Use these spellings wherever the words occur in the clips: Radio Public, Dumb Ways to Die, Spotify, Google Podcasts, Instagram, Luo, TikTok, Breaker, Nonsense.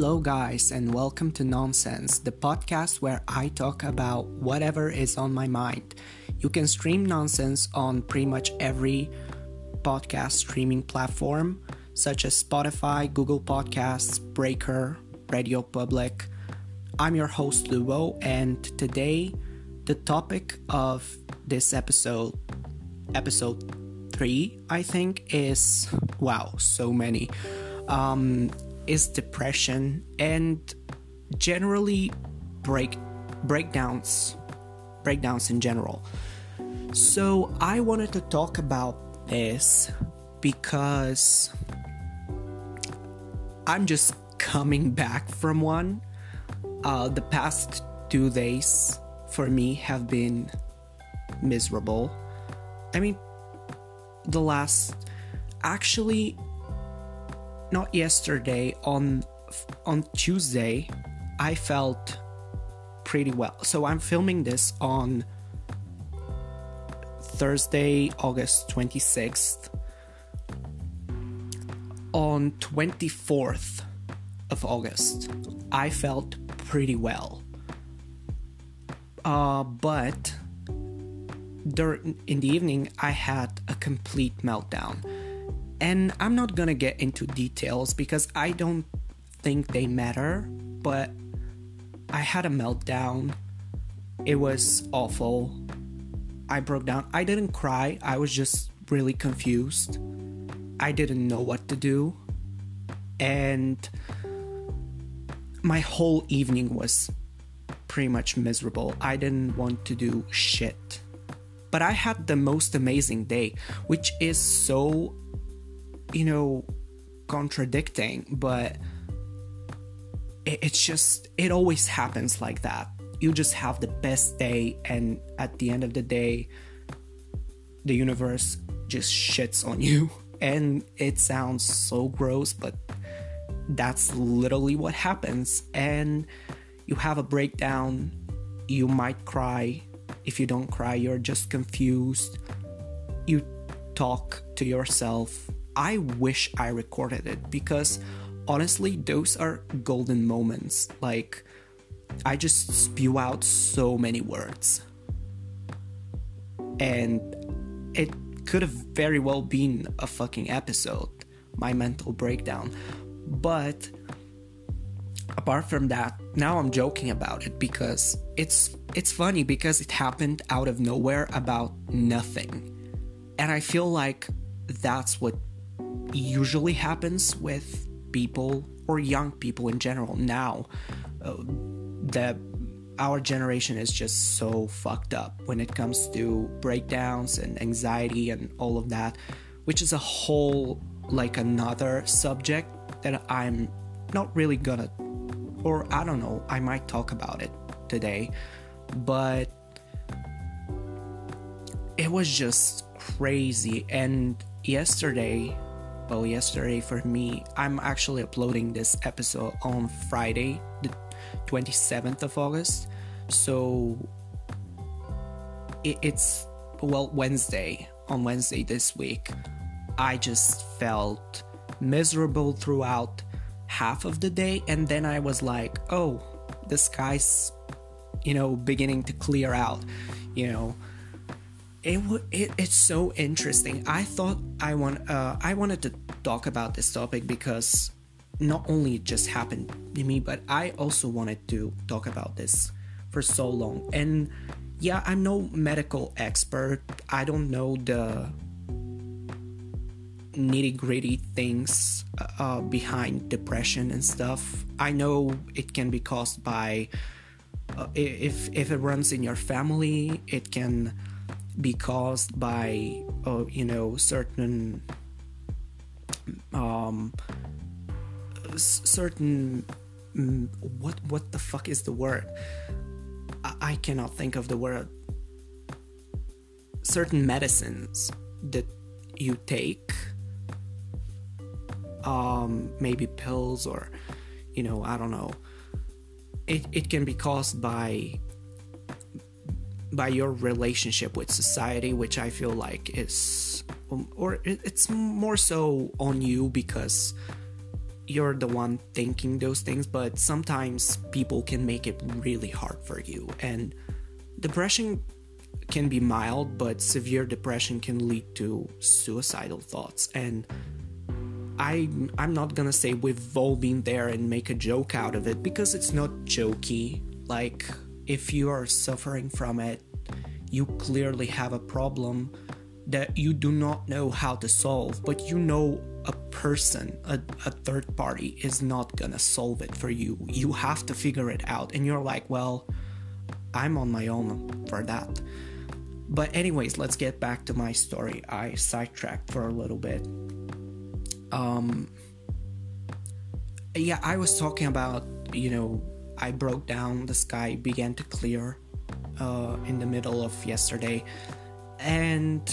Hello guys and welcome to Nonsense, the podcast where I talk about whatever is on my mind. You can stream Nonsense on pretty much every podcast streaming platform such as Spotify, Google Podcasts, Breaker, Radio Public. I'm your host Luo, and today the topic of this episode 3 I think is, wow, so many, is depression and generally breakdowns in general. So I wanted to talk about this because I'm just coming back from one. The past 2 days for me have been miserable. I mean, not yesterday, on Tuesday, I felt pretty well. So I'm filming this on Thursday, August 26th. On 24th of August, I felt pretty well. But in the evening, I had a complete meltdown. And I'm not gonna get into details because I don't think they matter, but I had a meltdown. It was awful. I broke down. I didn't cry. I was just really confused. I didn't know what to do. And my whole evening was pretty much miserable. I didn't want to do shit. But I had the most amazing day, which is so, contradicting, but it's just, it always happens like that. You just have the best day, and at the end of the day, the universe just shits on you. And it sounds so gross, but that's literally what happens. And you have a breakdown, you might cry. If you don't cry, you're just confused. You talk to yourself. I wish I recorded it because honestly, those are golden moments. Like, I just spew out so many words. And it could have very well been a fucking episode, my mental breakdown. But apart from that, now I'm joking about it because it's funny because it happened out of nowhere about nothing. And I feel like that's what usually happens with people or young people in general. Now, our generation is just so fucked up when it comes to breakdowns and anxiety and all of that, which is a whole, another subject that I'm not really gonna, or I don't know, I might talk about it today, but it was just crazy. And yesterday for me, I'm actually uploading this episode on Friday, the 27th of August. So Wednesday this week, I just felt miserable throughout half of the day. And then I was like, oh, the sky's, beginning to clear out, It's so interesting. I thought I wanted to talk about this topic because not only it just happened to me, but I also wanted to talk about this for so long. And yeah, I'm no medical expert. I don't know the nitty-gritty things behind depression and stuff. I know it can be caused by if it runs in your family, it can be caused by certain what the fuck is the word? I cannot think of the word. Certain medicines that you take, maybe pills or I don't know. It can be caused by your relationship with society, which I feel like is, or it's more so on you because you're the one thinking those things, but sometimes people can make it really hard for you. And depression can be mild, but severe depression can lead to suicidal thoughts. And I'm not gonna say we've all been there and make a joke out of it, because it's not jokey. Like, if you are suffering from it, you clearly have a problem that you do not know how to solve, but you know a person, a third party is not gonna solve it for you. You have to figure it out. And you're like, well, I'm on my own for that. But anyways, let's get back to my story. I sidetracked for a little bit. I was talking about, I broke down, the sky began to clear in the middle of yesterday, and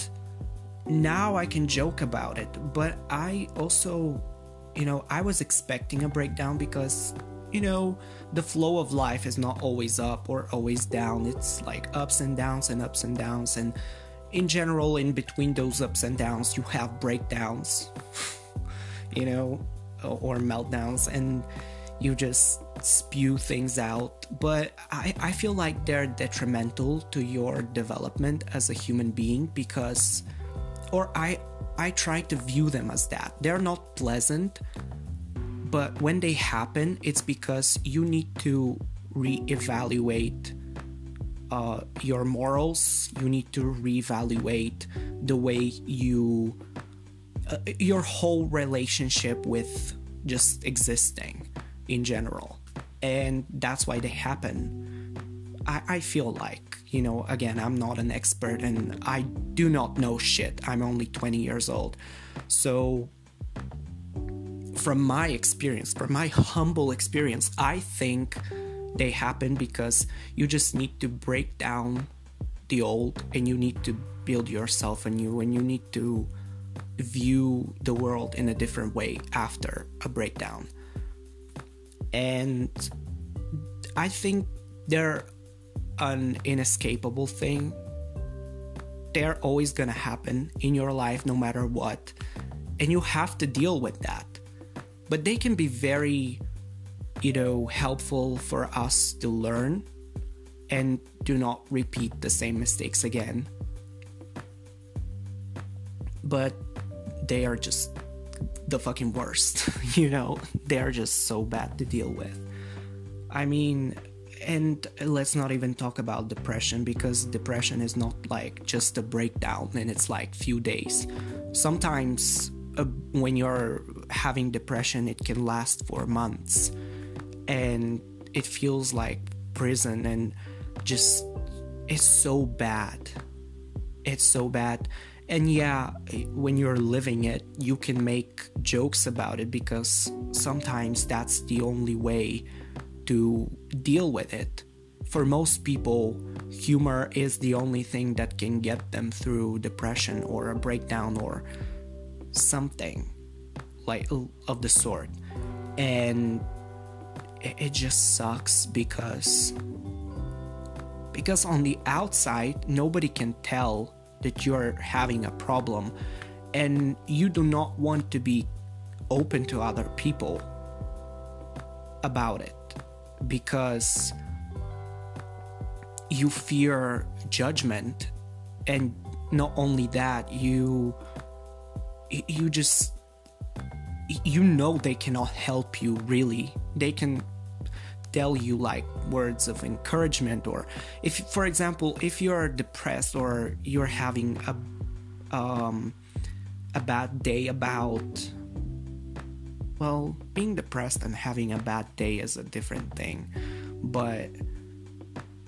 now I can joke about it. But I also, I was expecting a breakdown because, the flow of life is not always up or always down. It's like ups and downs and ups and downs. And in general, in between those ups and downs, you have breakdowns, or meltdowns, and you just spew things out. But I feel like they're detrimental to your development as a human being, because, or I try to view them as that. They're not pleasant, but when they happen, it's because you need to reevaluate your morals. You need to reevaluate the way you, your whole relationship with just existing in general. And that's why they happen. I feel like, again, I'm not an expert and I do not know shit. I'm only 20 years old. So from my experience, from my humble experience, I think they happen because you just need to break down the old and you need to build yourself anew, and you need to view the world in a different way after a breakdown. And I think they're an inescapable thing. They're always gonna happen in your life no matter what, and you have to deal with that. But they can be very, helpful for us to learn and do not repeat the same mistakes again. But they are just the fucking worst, they're just so bad to deal with. I mean, and let's not even talk about depression, because depression is not like just a breakdown and it's like few days. Sometimes when you're having depression, it can last for months and it feels like prison, and just it's so bad. And yeah, when you're living it, you can make jokes about it, because sometimes that's the only way to deal with it. For most people, humor is the only thing that can get them through depression or a breakdown or something like of the sort. And it just sucks because on the outside, nobody can tell that you're having a problem, and you do not want to be open to other people about it because you fear judgment. And not only that, you just, they cannot help you really. They can tell you like words of encouragement, or if, for example, if you're depressed or you're having a bad day about, well, being depressed and having a bad day is a different thing, but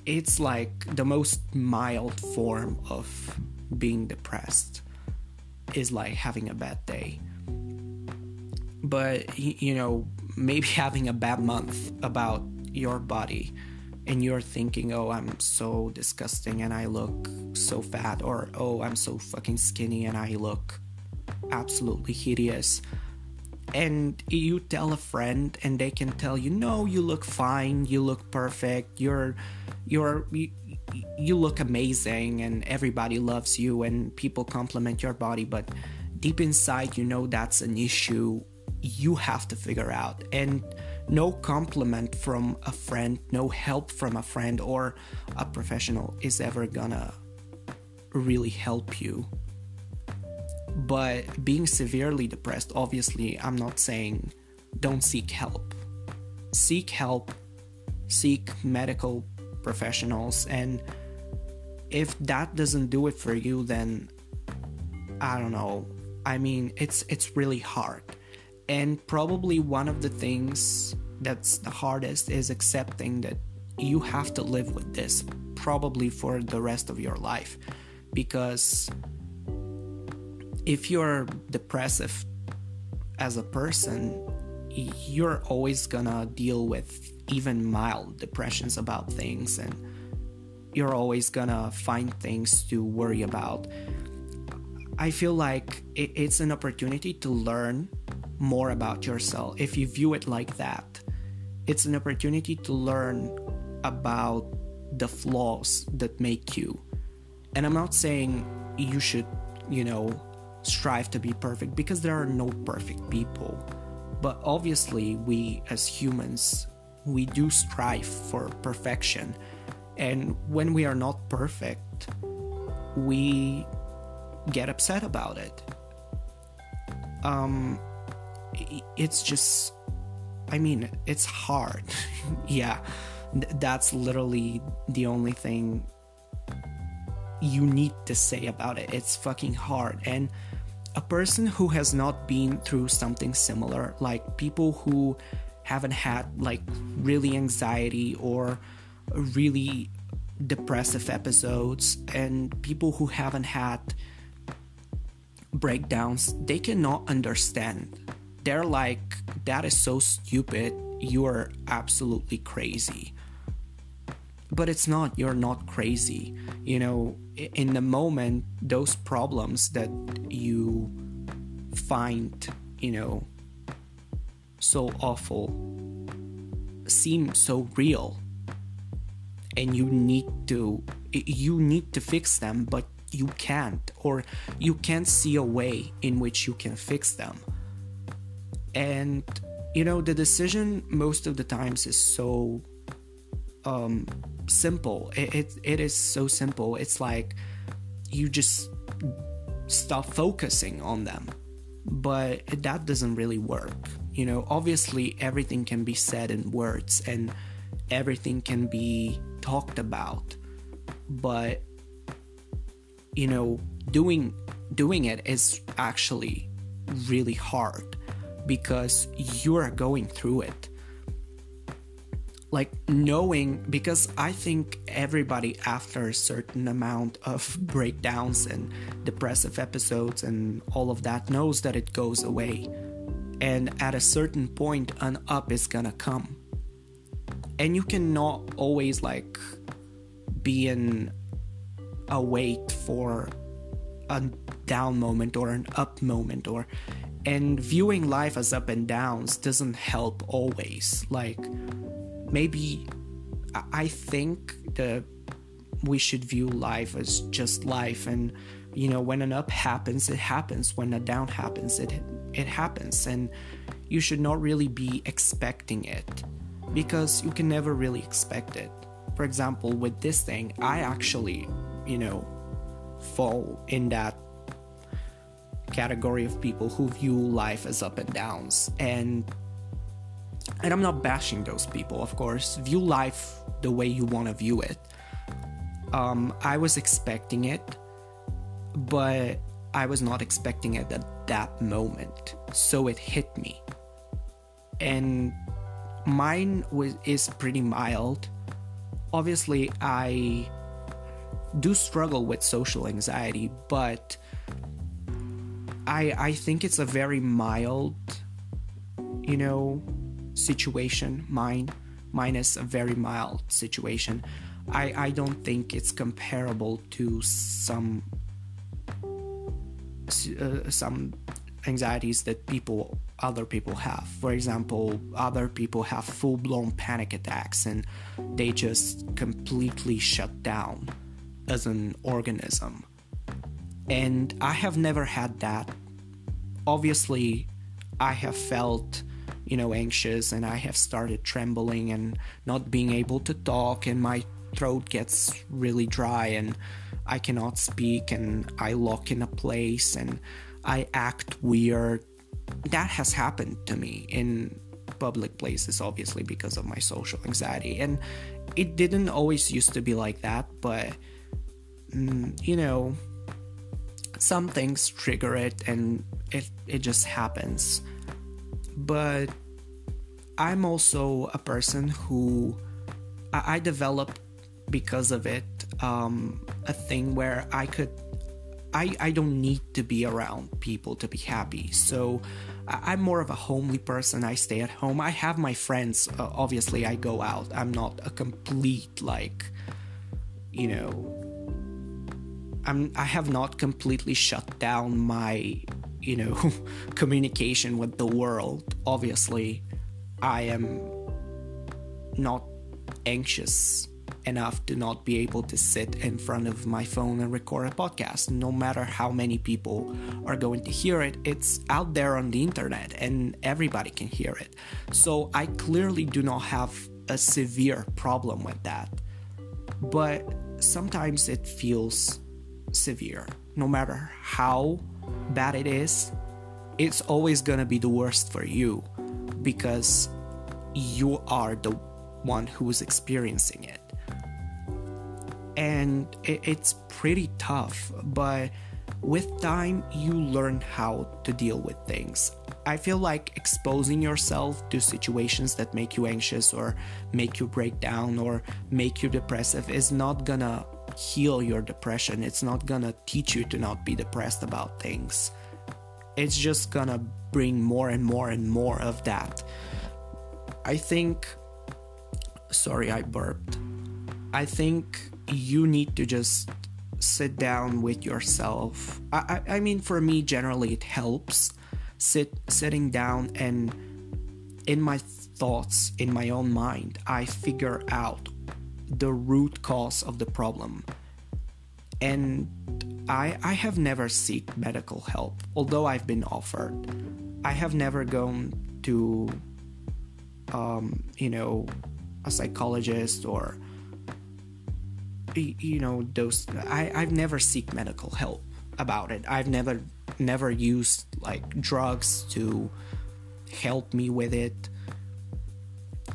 it's like the most mild form of being depressed is like having a bad day. But, maybe having a bad month about your body, and you're thinking, oh, I'm so disgusting and I look so fat, or oh, I'm so fucking skinny and I look absolutely hideous. And you tell a friend and they can tell you, no, you look fine, you look perfect, you look amazing, and everybody loves you and people compliment your body. But deep inside, that's an issue you have to figure out, and no compliment from a friend, no help from a friend or a professional is ever gonna really help you. But being severely depressed, obviously, I'm not saying don't seek help. Seek help, seek medical professionals, and if that doesn't do it for you, then I don't know. I mean, it's really hard. And probably one of the things that's the hardest is accepting that you have to live with this probably for the rest of your life. Because if you're depressive as a person, you're always gonna deal with even mild depressions about things, and you're always gonna find things to worry about. I feel like it's an opportunity to learn more about yourself. If you view it like that, it's an opportunity to learn about the flaws that make you. And I'm not saying you should, strive to be perfect, because there are no perfect people. But obviously, we as humans, we do strive for perfection. And when we are not perfect, we get upset about it. It's just, it's hard. Yeah, that's literally the only thing you need to say about it. It's fucking hard. And a person who has not been through something similar, like people who haven't had like really anxiety or really depressive episodes, and people who haven't had breakdowns, they cannot understand. They're like, that is so stupid, you are absolutely crazy. But it's not, you're not crazy. In the moment, those problems that you find, so awful seem so real, and you need to fix them, but you can't, or you can't see a way in which you can fix them. And the decision most of the times is so simple. It is so simple. It's like you just stop focusing on them, but that doesn't really work. Obviously everything can be said in words and everything can be talked about, but doing it is actually really hard, because you are going through it. Like knowing, because I think everybody after a certain amount of breakdowns and depressive episodes and all of that knows that it goes away. And at a certain point, an up is gonna come. And you cannot always like be in a wait for a down moment or an up moment, and viewing life as up and downs doesn't help always. Like maybe I think that we should view life as just life, and when an up happens, it happens. When a down happens, it happens, and you should not really be expecting it, because you can never really expect it. For example, with this thing, I actually, fall in that category of people who view life as up and downs, and I'm not bashing those people, of course. View life the way you want to view it. I was expecting it, but I was not expecting it at that moment, so it hit me. And mine is pretty mild. Obviously, I do struggle with social anxiety, but I think it's a very mild, situation. Mine is a very mild situation. I don't think it's comparable to some anxieties that other people have. For example, other people have full-blown panic attacks and they just completely shut down as an organism. And I have never had that. Obviously, I have felt, anxious, and I have started trembling and not being able to talk, and my throat gets really dry and I cannot speak, and I lock in a place and I act weird. That has happened to me in public places, obviously, because of my social anxiety. And it didn't always used to be like that, but some things trigger it, and it just happens. But I'm also a person who I developed, because of it, a thing where I don't need to be around people to be happy. So I'm more of a homely person. I stay at home. I have my friends. Obviously, I go out. I'm not a complete, I have not completely shut down my, communication with the world. Obviously, I am not anxious enough to not be able to sit in front of my phone and record a podcast. No matter how many people are going to hear it, it's out there on the internet and everybody can hear it. So I clearly do not have a severe problem with that. But sometimes it feels severe. No matter how bad it is, it's always gonna be the worst for you, because you are the one who is experiencing it. And it's pretty tough, but with time, you learn how to deal with things. I feel like exposing yourself to situations that make you anxious or make you break down or make you depressive is not gonna heal your depression. It's not gonna teach you to not be depressed about things. It's just gonna bring more and more and more of that. I think... Sorry, I burped. I think you need to just sit down with yourself. I mean, for me, generally, it helps. Sitting down and in my thoughts, in my own mind, I figure out the root cause of the problem. And I have never sought medical help, although I've been offered. I have never gone to, a psychologist or, I've never sought medical help about it. I've never used drugs to help me with it,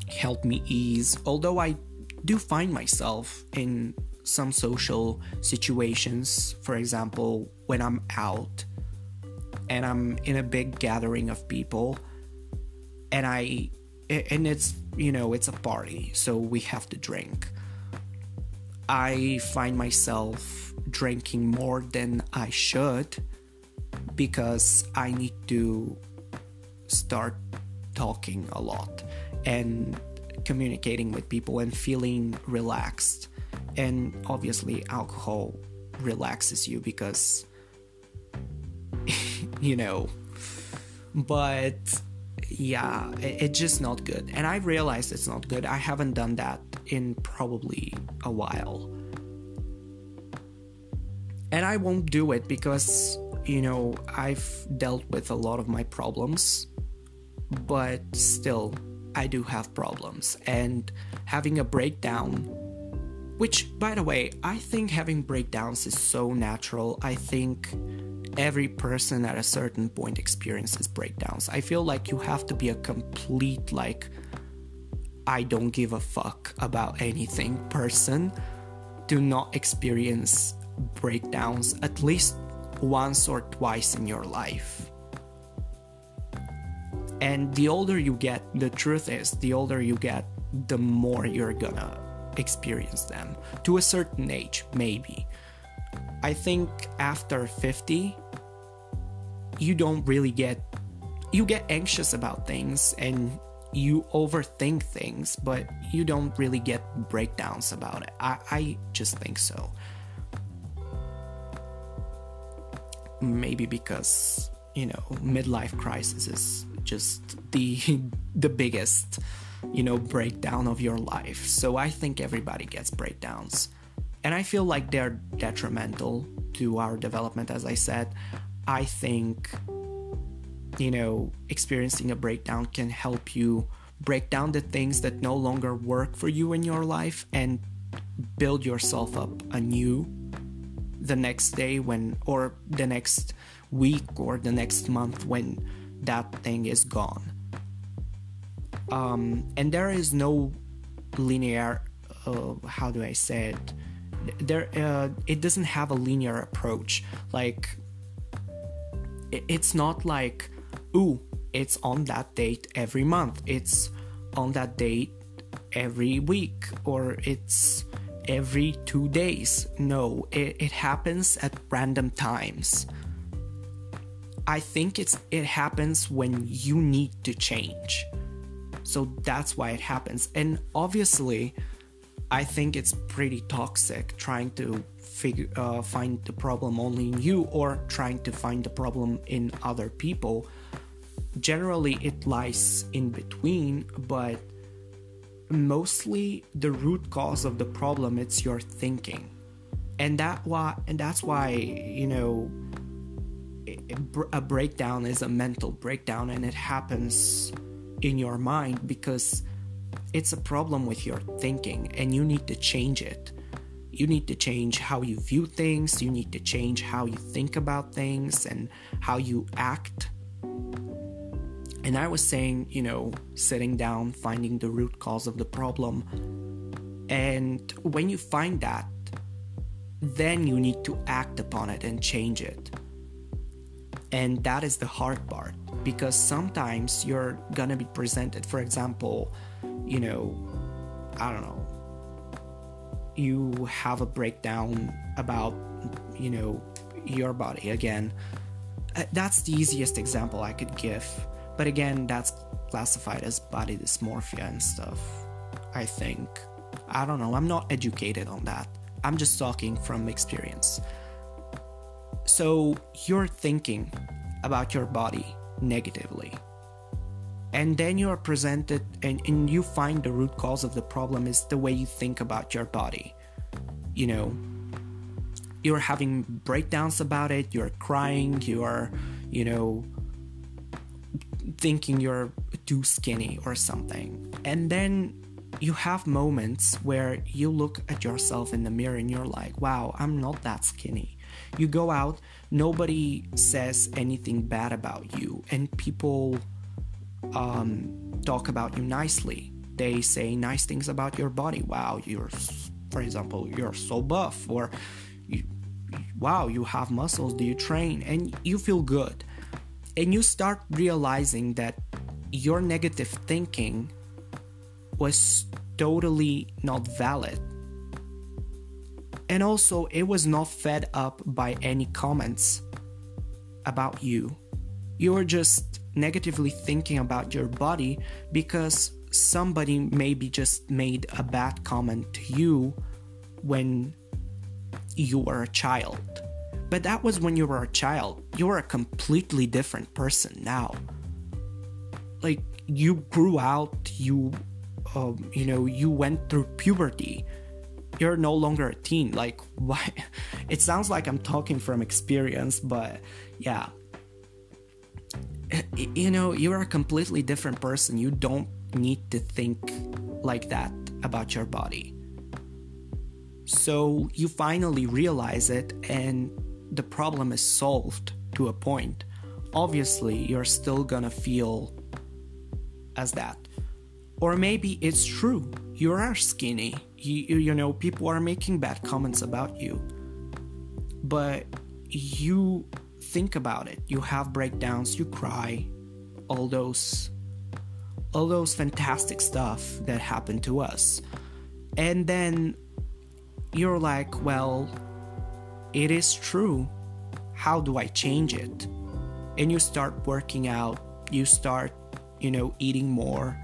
help me ease. Although I do find myself in some social situations, for example, when I'm out and I'm in a big gathering of people, and it's, it's a party, so we have to drink. I find myself drinking more than I should, because I need to start talking a lot and communicating with people and feeling relaxed. And obviously, alcohol relaxes you because, but yeah, it's just not good. And I realized it's not good. I haven't done that in probably a while. And I won't do it because, I've dealt with a lot of my problems, but still, I do have problems. And having a breakdown, which, by the way, I think having breakdowns is so natural. I think every person at a certain point experiences breakdowns. I feel like you have to be a complete, I don't give a fuck about anything person to not experience breakdowns at least once or twice in your life. And the older you get, the truth is, the older you get, the more you're gonna experience them, to a certain age, maybe. I think after 50, you don't really you get anxious about things and you overthink things, but you don't really get breakdowns about it. I just think so. Maybe because, midlife crisis is just the biggest, breakdown of your life. So I think everybody gets breakdowns. And I feel like they're detrimental to our development, as I said. I think you know, experiencing a breakdown can help you break down the things that no longer work for you in your life and build yourself up anew the next day when, or the next week or the next month when that thing is gone. And there is no linear, how do I say it? It doesn't have a linear approach. Like, it's not like, ooh, it's on that date every month. It's on that date every week, or it's every 2 days. No, it happens at random times. I think it happens when you need to change. So that's why it happens. And obviously, I think it's pretty toxic trying to find the problem only in you, or trying to find the problem in other people. Generally, it lies in between, but mostly the root cause of the problem, it's your thinking. And that's why, you know, a breakdown is a mental breakdown, and it happens in your mind because it's a problem with your thinking, and you need to change it. You need to change how you view things. You need to change how you think about things and how you act. And I was saying, you know, sitting down, finding the root cause of the problem. And when you find that, then you need to act upon it and change it. And that is the hard part, because sometimes you're gonna be presented, for example, you know, I don't know, you have a breakdown about, you know, your body again. That's the easiest example I could give. But again, that's classified as body dysmorphia and stuff, I think. I don't know. I'm not educated on that. I'm just talking from experience. So you're thinking about your body negatively. And then you are presented and you find the root cause of the problem is the way you think about your body. You know, you're having breakdowns about it. You're crying. You are, you know, thinking you're too skinny or something. And then you have moments where you look at yourself in the mirror and you're like, wow, I'm not that skinny. You go out. Nobody says anything bad about you. And people talk about you nicely. They say nice things about your body. Wow, you're, for example, you're so buff, or wow, you have muscles. Do you train? And you feel good. And you start realizing that your negative thinking was totally not valid. And also, it was not fed up by any comments about you. You were just negatively thinking about your body because somebody maybe just made a bad comment to you when you were a child. But that was when you were a child. You're a completely different person now. Like, you grew out, you know, you went through puberty. You're no longer a teen. Like, why? It sounds like I'm talking from experience, but yeah. You know, you're a completely different person. You don't need to think like that about your body. So you finally realize it, and the problem is solved to a point. Obviously, you're still gonna feel as that. Or maybe it's true. You are skinny. You know, people are making bad comments about you. But you think about it. You have breakdowns. You cry. All those fantastic stuff that happened to us. And then you're like, well, it is true. How do I change it? And you start working out. You start, you know, eating more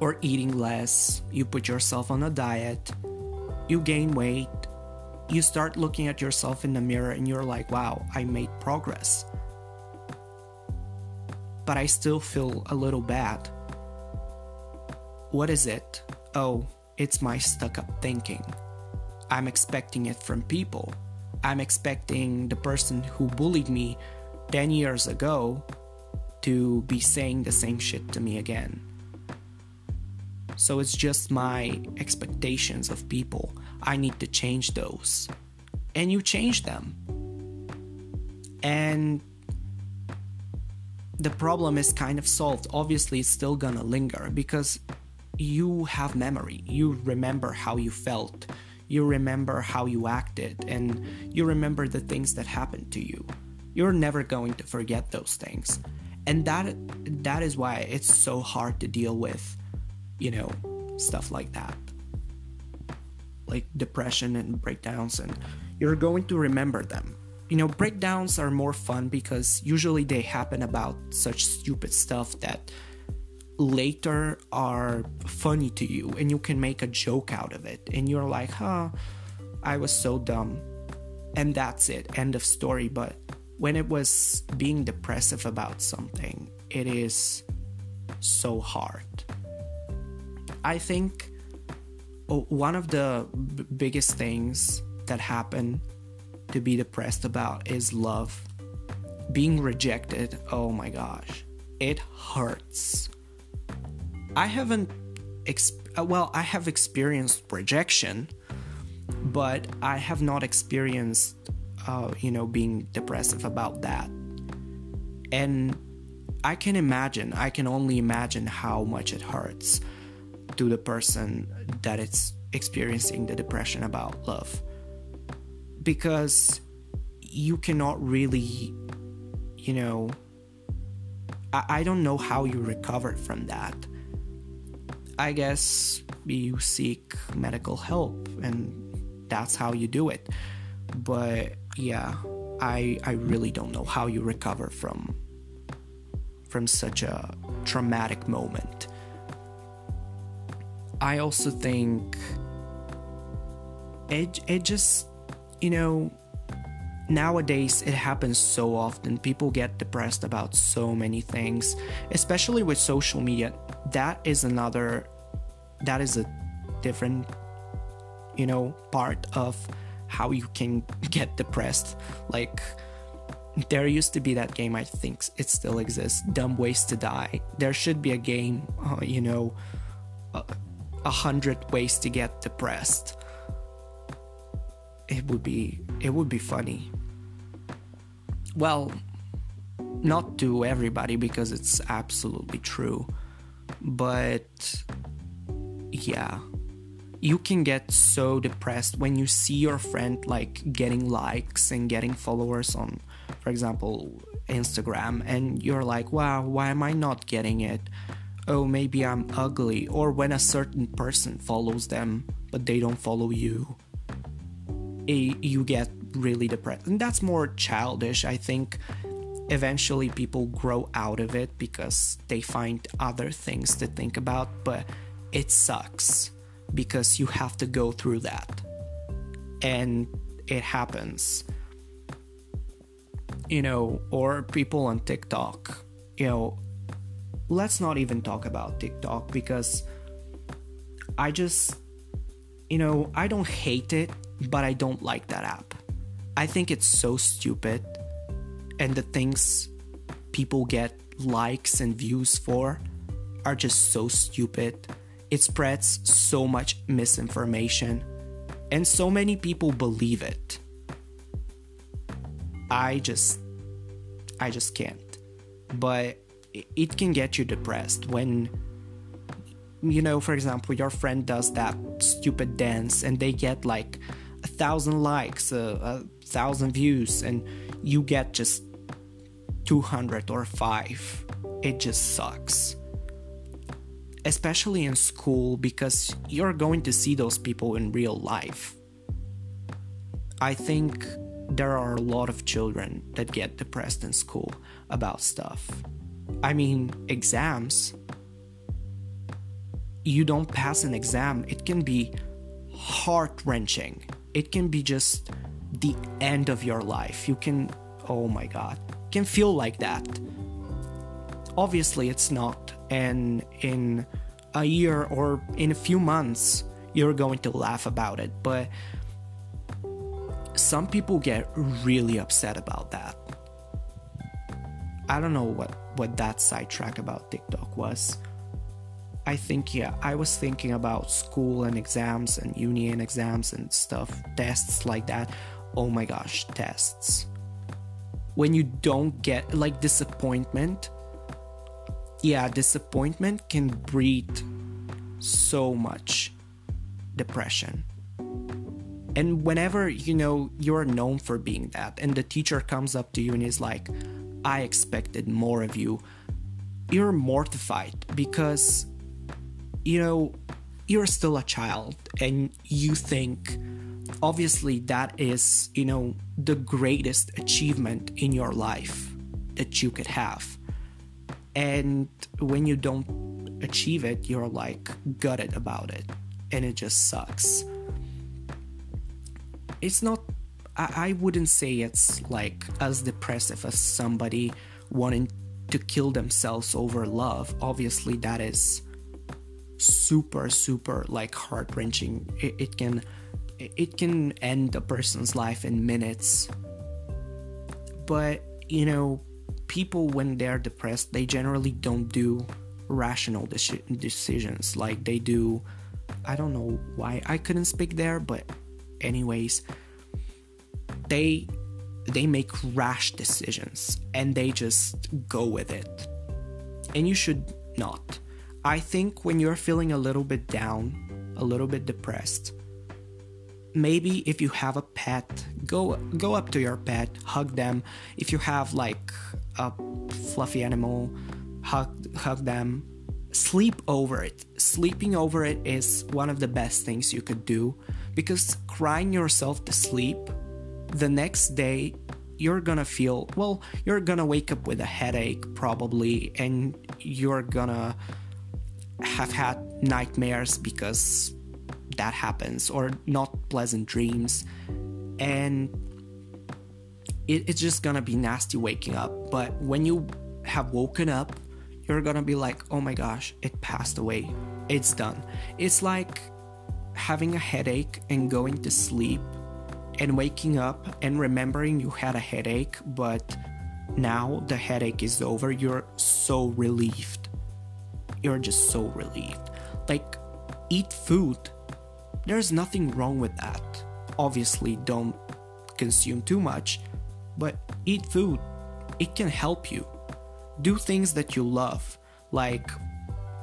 or eating less. You put yourself on a diet. You gain weight. You start looking at yourself in the mirror and you're like, wow, I made progress. But I still feel a little bad. What is it? Oh, it's my stuck-up thinking. I'm expecting it from people. I'm expecting the person who bullied me 10 years ago to be saying the same shit to me again. So it's just my expectations of people. I need to change those. And you change them. And the problem is kind of solved. Obviously, it's still gonna linger because you have memory. You remember how you felt. You remember how you acted. And you remember the things that happened to you. You're never going to forget those things. And that is why it's so hard to deal with, you know, stuff like that, like depression and breakdowns, and you're going to remember them. You know, breakdowns are more fun because usually they happen about such stupid stuff that later are funny to you and you can make a joke out of it. And you're like, huh, I was so dumb. And that's it, end of story. But when it was being depressive about something, it is so hard. I think one of the biggest things that happen to be depressed about is love. Being rejected, oh my gosh, it hurts. I have experienced rejection, but I have not experienced, being depressive about that. And I can only imagine how much it hurts to the person that it's experiencing the depression about love, because you cannot really, I don't know how you recovered from that. I guess you seek medical help and that's how you do it. But yeah, I really don't know how you recover from such a traumatic moment. I also think it just, nowadays it happens so often. People get depressed about so many things, especially with social media. That is a different, part of how you can get depressed. Like, there used to be that game, I think it still exists, Dumb Ways to Die. There should be a game, 100 ways to get depressed. It would be funny. Well, not to everybody, because it's absolutely true. But yeah, you can get so depressed when you see your friend like getting likes and getting followers on, for example, Instagram, and you're like, wow, why am I not getting it? Oh, maybe I'm ugly. Or when a certain person follows them, but they don't follow you, you get really depressed. And that's more childish. I think eventually people grow out of it because they find other things to think about, but it sucks because you have to go through that. And it happens. Or people on TikTok, let's not even talk about TikTok, because I just, I don't hate it, but I don't like that app. I think it's so stupid. And the things people get likes and views for are just so stupid. It spreads so much misinformation, and so many people believe it. I just can't. But it can get you depressed when, for example, your friend does that stupid dance and they get like 1,000 likes, 1,000 views, and you get just 200 or 5. It just sucks. Especially in school, because you're going to see those people in real life. I think there are a lot of children that get depressed in school about stuff. I mean, exams. You don't pass an exam, it can be heart-wrenching. It can be just the end of your life. Oh my God, can feel like that. Obviously, it's not. And in a year or in a few months, you're going to laugh about it. But some people get really upset about that. I don't know what that sidetrack about TikTok was. I think, yeah, I was thinking about school and exams and uni and exams and stuff, tests like that. Oh my gosh, tests. When you don't get, like, disappointment. Yeah, disappointment can breed so much depression. And whenever, you know, you're known for being that, and the teacher comes up to you and is like, I expected more of you, you're mortified because, you know, you're still a child and you think, obviously, that is, you know, the greatest achievement in your life that you could have. And when you don't achieve it, you're like gutted about it, and it just sucks. It's not, I wouldn't say it's like as depressive as somebody wanting to kill themselves over love. Obviously, that is super, super like heart-wrenching. It can end a person's life in minutes. But, you know, people when they're depressed, they generally don't do rational decisions. Like they do, I don't know why I couldn't speak there, but anyways, they make rash decisions and they just go with it. And you should not. I think when you're feeling a little bit down, a little bit depressed, maybe if you have a pet, go up to your pet, hug them. If you have like a fluffy animal, hug them. Sleep over it. Sleeping over it is one of the best things you could do, because crying yourself to sleep, the next day you're gonna feel, well, you're gonna wake up with a headache probably, and you're gonna have had nightmares because that happens, or not pleasant dreams, and it's just gonna be nasty waking up. But when you have woken up, you're gonna be like, oh my gosh, it passed away, it's done. It's like having a headache and going to sleep and waking up and remembering you had a headache, but now the headache is over. You're so relieved. You're just so relieved. Like, eat food. There's nothing wrong with that. Obviously, don't consume too much, but eat food. It can help you. Do things that you love. Like,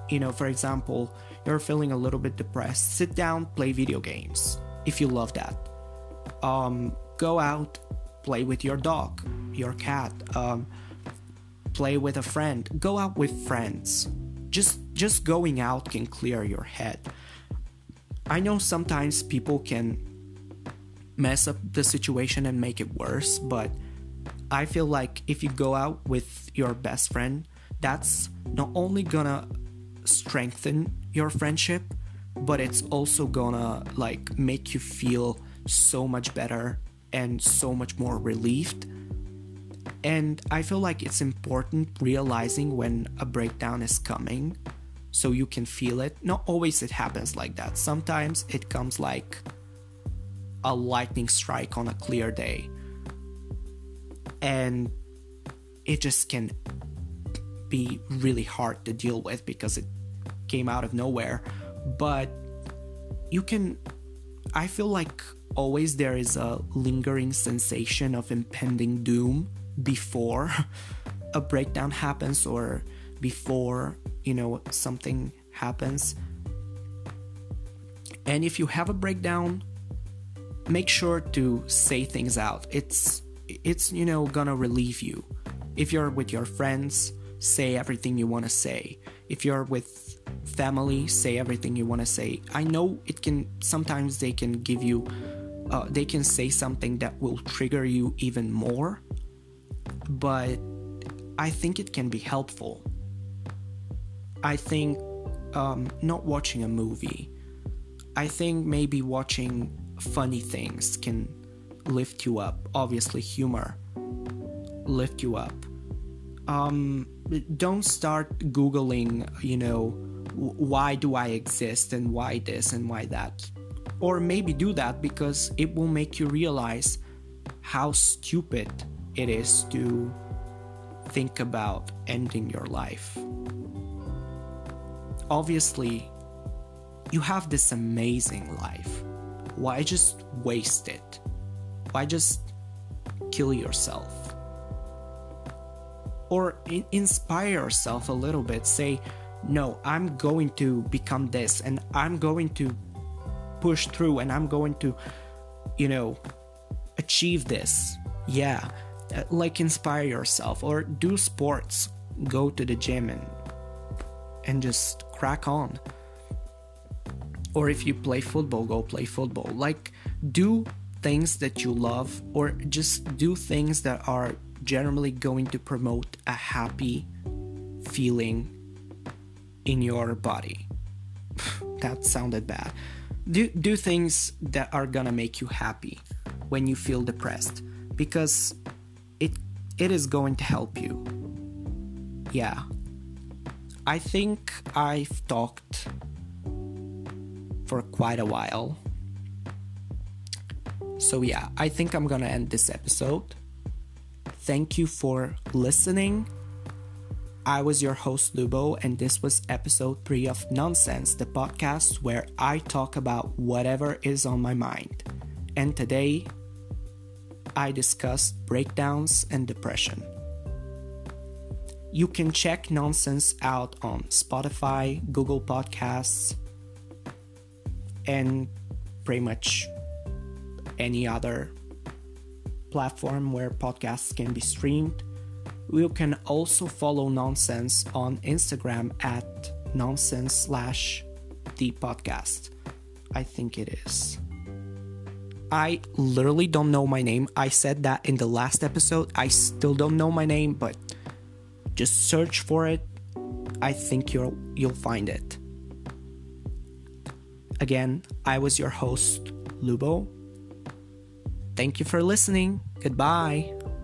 you know, for example, you're feeling a little bit depressed. Sit down, play video games, if you love that. Go out, play with your dog, your cat. Play with a friend. Go out with friends. Just going out can clear your head. I know sometimes people can mess up the situation and make it worse, but I feel like if you go out with your best friend, that's not only gonna strengthen your friendship, but it's also gonna like make you feel so much better and so much more relieved. And I feel like it's important realizing when a breakdown is coming, so you can feel it. Not always it happens like that. Sometimes it comes like a lightning strike on a clear day, and it just can be really hard to deal with because it came out of nowhere. But you can, I feel like always there is a lingering sensation of impending doom before a breakdown happens, or before, you know, something happens. And if you have a breakdown, make sure to say things out. It's you know, gonna relieve you. If you're with your friends, say everything you want to say. If you're with family, say everything you want to say. I know it can, sometimes they can give you, they can say something that will trigger you even more, but I think it can be helpful. I think not watching a movie. I think maybe watching funny things can lift you up. Obviously, humor lift you up. Don't start Googling, you know, why do I exist and why this and why that. Or maybe do that, because it will make you realize how stupid it is to think about ending your life. Obviously, you have this amazing life. Why just waste it? Why just kill yourself? Or inspire yourself a little bit. Say, no, I'm going to become this, and I'm going to push through, and I'm going to, achieve this. Yeah, like inspire yourself, or do sports, go to the gym and just crack on. Or if you play football, go play football. Like, do things that you love, or just do things that are generally going to promote a happy feeling in your body. That sounded bad. Do things that are gonna make you happy when you feel depressed, because it is going to help you. Yeah. I think I've talked for quite a while. So yeah, I think I'm gonna end this episode. Thank you for listening. I was your host Lubo, and this was episode 3 of Nonsense, the podcast where I talk about whatever is on my mind. And today, I discussed breakdowns and depression. You can check Nonsense out on Spotify, Google Podcasts, and pretty much any other platform where podcasts can be streamed. You can also follow Nonsense on Instagram at nonsense.the podcast. I think it is. I literally don't know my name. I said that in the last episode. I still don't know my name, but just search for it. I think you'll find it. Again, I was your host, Lubo. Thank you for listening. Goodbye.